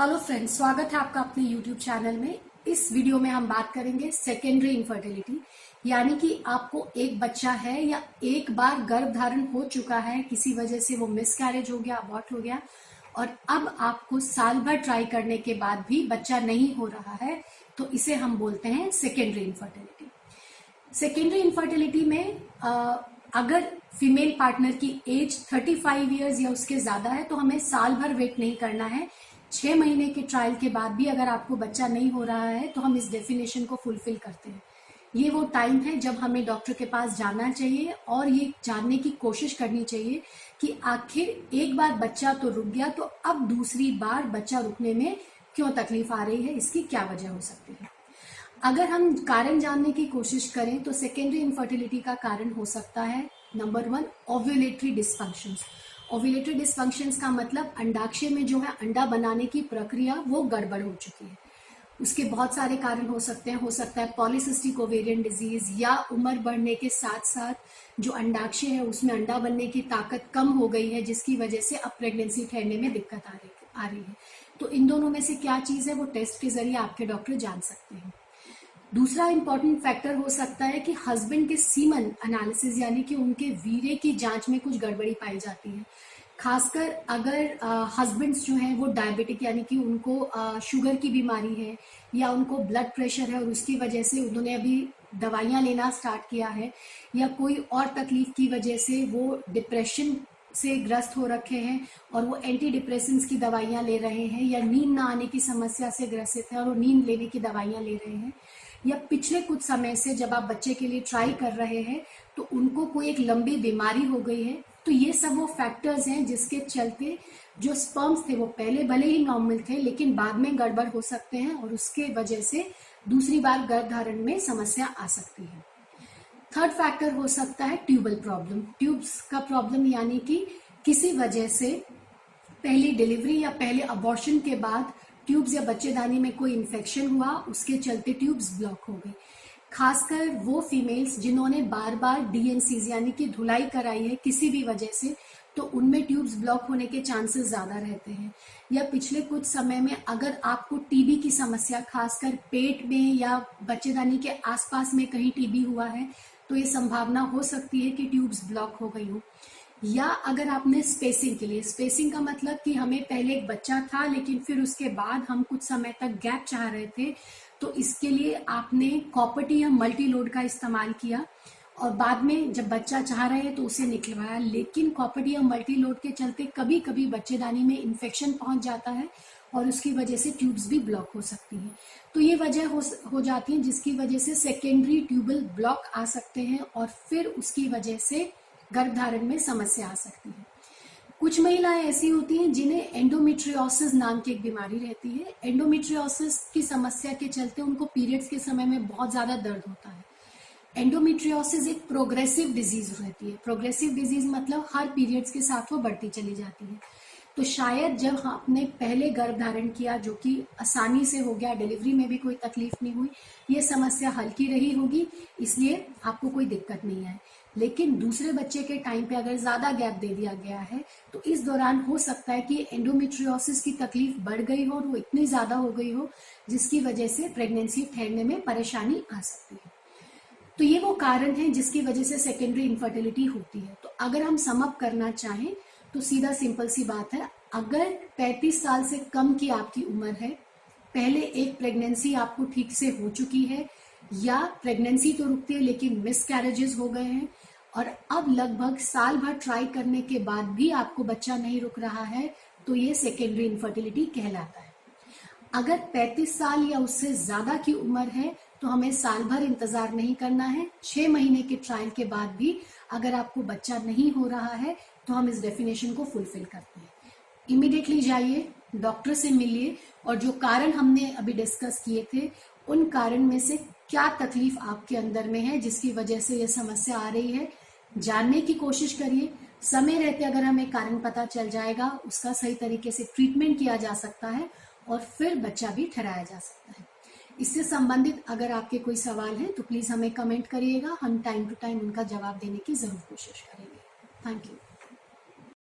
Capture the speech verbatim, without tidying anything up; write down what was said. Hello friends, स्वागत है आपका अपने यूट्यूब चैनल में। इस वीडियो में हम बात करेंगे सेकेंडरी इनफर्टिलिटी, यानी कि आपको एक बच्चा है या एक बार गर्भधारण हो चुका है, किसी वजह से वो मिसकैरेज हो गया, अबॉर्ट हो गया और अब आपको साल भर ट्राई करने के बाद भी बच्चा नहीं हो रहा है, तो इसे हम बोलते हैं सेकेंडरी इनफर्टिलिटी। सेकेंडरी इनफर्टिलिटी में आ, अगर फीमेल पार्टनर की एज पैंतीस इयर्स या उसके ज्यादा है तो हमें साल भर वेट नहीं करना है। छह महीने के ट्रायल के बाद भी अगर आपको बच्चा नहीं हो रहा है तो हम इस डेफिनेशन को फुलफिल करते हैं। ये वो टाइम है जब हमें डॉक्टर के पास जाना चाहिए और ये जानने की कोशिश करनी चाहिए कि आखिर एक बार बच्चा तो रुक गया, तो अब दूसरी बार बच्चा रुकने में क्यों तकलीफ आ रही है, इसकी क्या वजह हो सकती है। अगर हम कारण जानने की कोशिश करें तो सेकेंडरी इनफर्टिलिटी का कारण हो सकता है number one, ovulatory dysfunctions. Ovulatory dysfunctions का मतलब अंडाक्षय में जो है अंडा बनाने की प्रक्रिया वो गड़बड़ हो चुकी है। उसके बहुत सारे कारण हो सकते हैं। हो सकता है पॉलीसिस्टिक ओवेरियन डिजीज या उम्र बढ़ने के साथ साथ जो अंडाक्षय है उसमें अंडा बनने की ताकत कम हो गई है, जिसकी वजह से अब प्रेगनेंसी ठहरने में दिक्कत आ रही आ रही है। तो इन दोनों में से क्या चीज़ है वो टेस्ट के जरिए आपके डॉक्टर जान सकते हैं। दूसरा इंपॉर्टेंट फैक्टर हो सकता है कि हस्बैंड के सीमन एनालिसिस यानी कि उनके वीर्य की जांच में कुछ गड़बड़ी पाई जाती है। खासकर अगर हस्बैंड्स जो हैं वो डायबिटिक यानी कि उनको आ, शुगर की बीमारी है या उनको ब्लड प्रेशर है और उसकी वजह से उन्होंने अभी दवाइयां लेना स्टार्ट किया है, या कोई और तकलीफ की वजह से वो डिप्रेशन से ग्रस्त हो रखे हैं और वो एंटी डिप्रेसेंट्स की दवाइयाँ ले रहे हैं, या नींद ना आने की समस्या से ग्रसित है और वो नींद लेने की दवाइयाँ ले रहे हैं, या पिछले कुछ समय से जब आप बच्चे के लिए ट्राई कर रहे हैं तो उनको कोई एक लंबी बीमारी हो गई है, तो ये सब वो फैक्टर्स हैं जिसके चलते जो स्पर्म्स थे वो पहले भले ही नॉर्मल थे लेकिन बाद में गड़बड़ हो सकते हैं और उसके वजह से दूसरी बार गर्भधारण में समस्या आ सकती है। थर्ड फैक्टर हो सकता है ट्यूबल प्रॉब्लम, ट्यूब्स का प्रॉब्लम, यानी कि किसी वजह से पहली डिलीवरी या पहले अबॉर्शन के बाद ट्यूब्स या बच्चेदानी में कोई इन्फेक्शन हुआ, उसके चलते ट्यूब्स ब्लॉक हो गई। खासकर वो फीमेल्स जिन्होंने बार बार डीएनसीज यानी कि धुलाई कराई है किसी भी वजह से, तो उनमें ट्यूब्स ब्लॉक होने के चांसेस ज़्यादा रहते हैं। या पिछले कुछ समय में अगर आपको टीबी की समस्या, खासकर पेट में या बच्चेदानी के आसपास में कहीं टीबी हुआ है, तो ये संभावना हो सकती है कि ट्यूब्स ब्लॉक हो गई हो। या अगर आपने स्पेसिंग के लिए, स्पेसिंग का मतलब कि हमें पहले एक बच्चा था लेकिन फिर उसके बाद हम कुछ समय तक गैप चाह रहे थे, तो इसके लिए आपने कॉपर्टी या मल्टी लोड का इस्तेमाल किया और बाद में जब बच्चा चाह रहे हैं तो उसे निकलवाया, लेकिन कॉपर्टी या मल्टी लोड के चलते कभी कभी बच्चेदानी में इन्फेक्शन पहुंच जाता है और उसकी वजह से ट्यूब्स भी ब्लॉक हो सकती हैं। तो ये वजह हो हो जाती है जिसकी वजह से सेकेंडरी ट्यूबल ब्लॉक आ सकते हैं और फिर उसकी वजह से गर्भधारण में समस्या आ सकती है। कुछ महिलाएं ऐसी होती हैं जिन्हें एंडोमेट्रियोसिस नाम की एक बीमारी रहती है। एंडोमेट्रियोसिस की समस्या के चलते उनको पीरियड्स के समय में बहुत ज़्यादा दर्द होता है। एंडोमेट्रियोसिस एक प्रोग्रेसिव डिजीज रहती है। प्रोग्रेसिव डिजीज मतलब हर पीरियड्स के साथ वो बढ़ती चली जाती है। तो शायद जब आपने पहले गर्भधारण किया जो कि आसानी से हो गया, डिलीवरी में भी कोई तकलीफ नहीं हुई, ये समस्या हल्की रही होगी, इसलिए आपको कोई दिक्कत नहीं है। लेकिन दूसरे बच्चे के टाइम पे अगर ज़्यादा गैप दे दिया गया है तो इस दौरान हो सकता है कि एंडोमेट्रियोसिस की तकलीफ बढ़ गई हो और वो इतनी ज़्यादा हो गई हो जिसकी वजह से प्रेगनेंसी ठहरने में परेशानी आ सकती है। तो ये वो कारण है जिसकी वजह से सेकेंडरी इन्फर्टिलिटी होती है। तो अगर हम समअप करना चाहें तो सीधा सिंपल सी बात है, अगर पैंतीस साल से कम की आपकी उम्र है, पहले एक प्रेगनेंसी आपको ठीक से हो चुकी है या प्रेगनेंसी तो रुकती है लेकिन मिसकैरेजेस हो गए हैं और अब लगभग साल भर ट्राई करने के बाद भी आपको बच्चा नहीं रुक रहा है, तो ये सेकेंडरी इनफर्टिलिटी कहलाता है। अगर पैंतीस साल या उससे ज़्यादा की उम्र है तो हमें साल भर इंतज़ार नहीं करना है। छः महीने के ट्रायल के बाद भी अगर आपको बच्चा नहीं हो रहा है तो हम इस डेफिनेशन को फुलफिल करते हैं। इमीडिएटली जाइए, डॉक्टर से मिलिए और जो कारण हमने अभी डिस्कस किए थे उन कारण में से क्या तकलीफ आपके अंदर में है जिसकी वजह से यह समस्या आ रही है, जानने की कोशिश करिए। समय रहते अगर हमें कारण पता चल जाएगा, उसका सही तरीके से ट्रीटमेंट किया जा सकता है और फिर बच्चा भी ठहराया जा सकता है। इससे संबंधित अगर आपके कोई सवाल है तो प्लीज़ हमें कमेंट करिएगा, हम टाइम टू टाइम उनका जवाब देने की ज़रूर कोशिश करेंगे। Thank you.